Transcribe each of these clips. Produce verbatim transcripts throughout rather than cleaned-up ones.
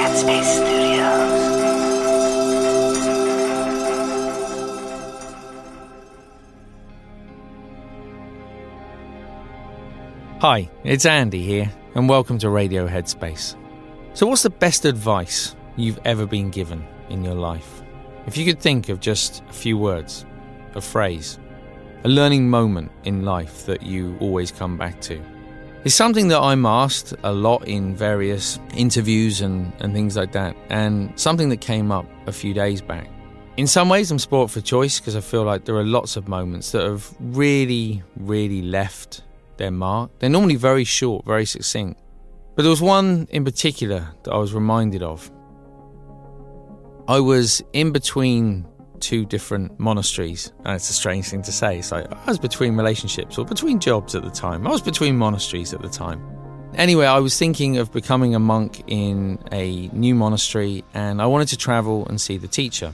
Headspace Studios. Hi, it's Andy here, and welcome to Radio Headspace. So what's the best advice you've ever been given in your life? If you could think of just a few words, a phrase, a learning moment in life that you always come back to. It's something that I'm asked a lot in various interviews and, and things like that, and something that came up a few days back. In some ways, I'm spoilt for choice because I feel like there are lots of moments that have really, really left their mark. They're normally very short, very succinct. But there was one in particular that I was reminded of. I was in between two different monasteries, and it's a strange thing to say. It's like I was between relationships or between jobs at the time. I was between monasteries at the time. Anyway, I was thinking of becoming a monk in a new monastery, and I wanted to travel and see the teacher.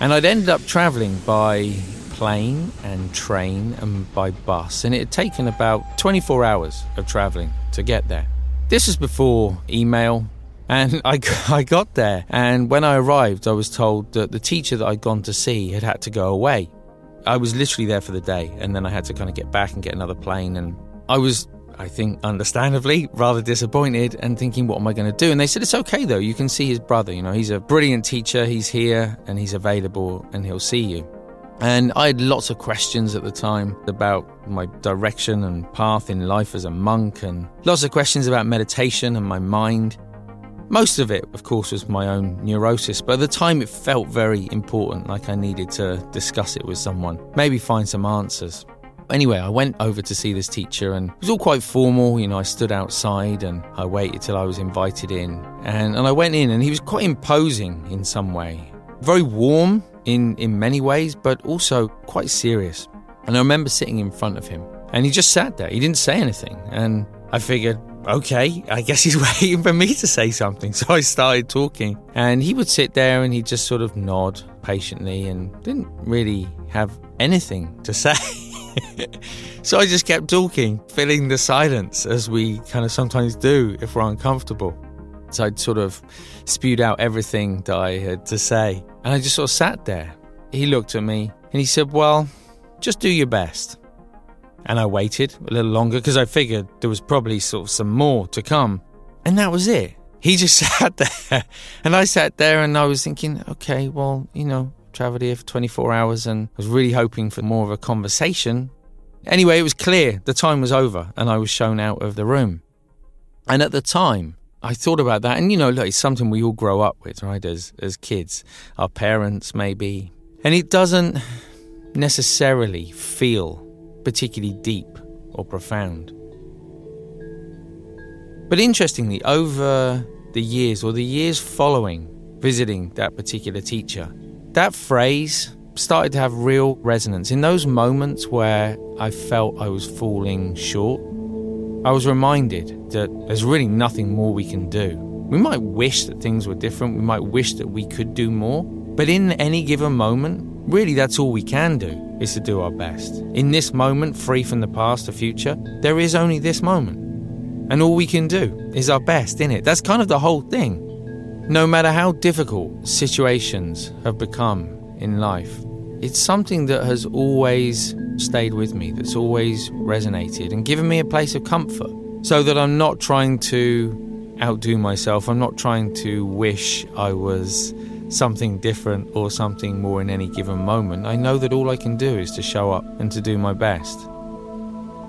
And I'd ended up traveling by plane and train and by bus, and it had taken about twenty-four hours of traveling to get there. This was before email. And I, I got there, and when I arrived, I was told that the teacher that I'd gone to see had had to go away. I was literally there for the day, and then I had to kind of get back and get another plane, and I was, I think, understandably, rather disappointed and thinking, what am I going to do? And they said, it's okay, though. You can see his brother. You know, he's a brilliant teacher. He's here, and he's available, and he'll see you. And I had lots of questions at the time about my direction and path in life as a monk, and lots of questions about meditation and my mind. Most of it, of course, was my own neurosis, but at the time it felt very important, like I needed to discuss it with someone, maybe find some answers. Anyway, I went over to see this teacher, and it was all quite formal. You know, I stood outside and I waited till I was invited in. And, and I went in, and he was quite imposing in some way. Very warm in, in many ways, but also quite serious. And I remember sitting in front of him, and he just sat there. He didn't say anything, and I figured, okay, I guess he's waiting for me to say something. So I started talking, and he would sit there and he'd just sort of nod patiently and didn't really have anything to say. So I just kept talking, filling the silence as we kind of sometimes do if we're uncomfortable. So I'd sort of spewed out everything that I had to say, and I just sort of sat there. He looked at me and he said, well, just do your best. And I waited a little longer because I figured there was probably sort of some more to come. And that was it. He just sat there. And I sat there and I was thinking, okay, well, you know, travelled here for twenty-four hours and I was really hoping for more of a conversation. Anyway, it was clear the time was over and I was shown out of the room. And at the time, I thought about that. And, you know, look, it's something we all grow up with, right, as, as kids, our parents maybe. And it doesn't necessarily feel particularly deep or profound. But interestingly, over the years or the years following visiting that particular teacher, that phrase started to have real resonance. In those moments where I felt I was falling short, I was reminded that there's really nothing more we can do. We might wish that things were different, we might wish that we could do more, but in any given moment, really, that's all we can do, is to do our best. In this moment, free from the past or future, there is only this moment. And all we can do is our best, innit? That's kind of the whole thing. No matter how difficult situations have become in life, it's something that has always stayed with me, that's always resonated and given me a place of comfort, so that I'm not trying to outdo myself. I'm not trying to wish I was something different or something more in any given moment. I know that all I can do is to show up and to do my best.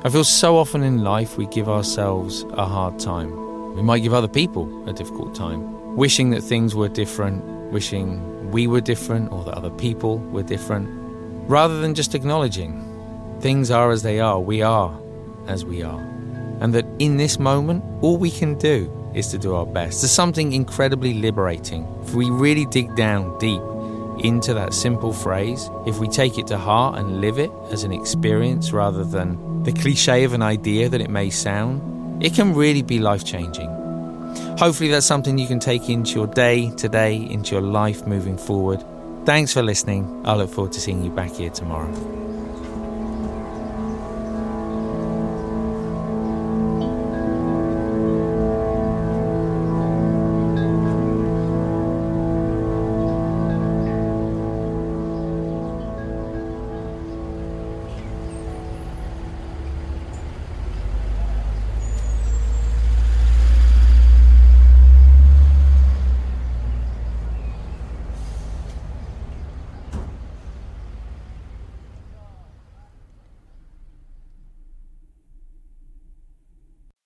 I feel so often in life we give ourselves a hard time. We might give other people a difficult time, wishing that things were different, wishing we were different or that other people were different, rather than just acknowledging things are as they are, we are as we are, and that in this moment all we can do is to do our best. There's something incredibly liberating. If we really dig down deep into that simple phrase, if we take it to heart and live it as an experience rather than the cliche of an idea that it may sound, it can really be life-changing. Hopefully that's something you can take into your day today, into your life moving forward. Thanks for listening. I look forward to seeing you back here tomorrow.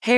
Hey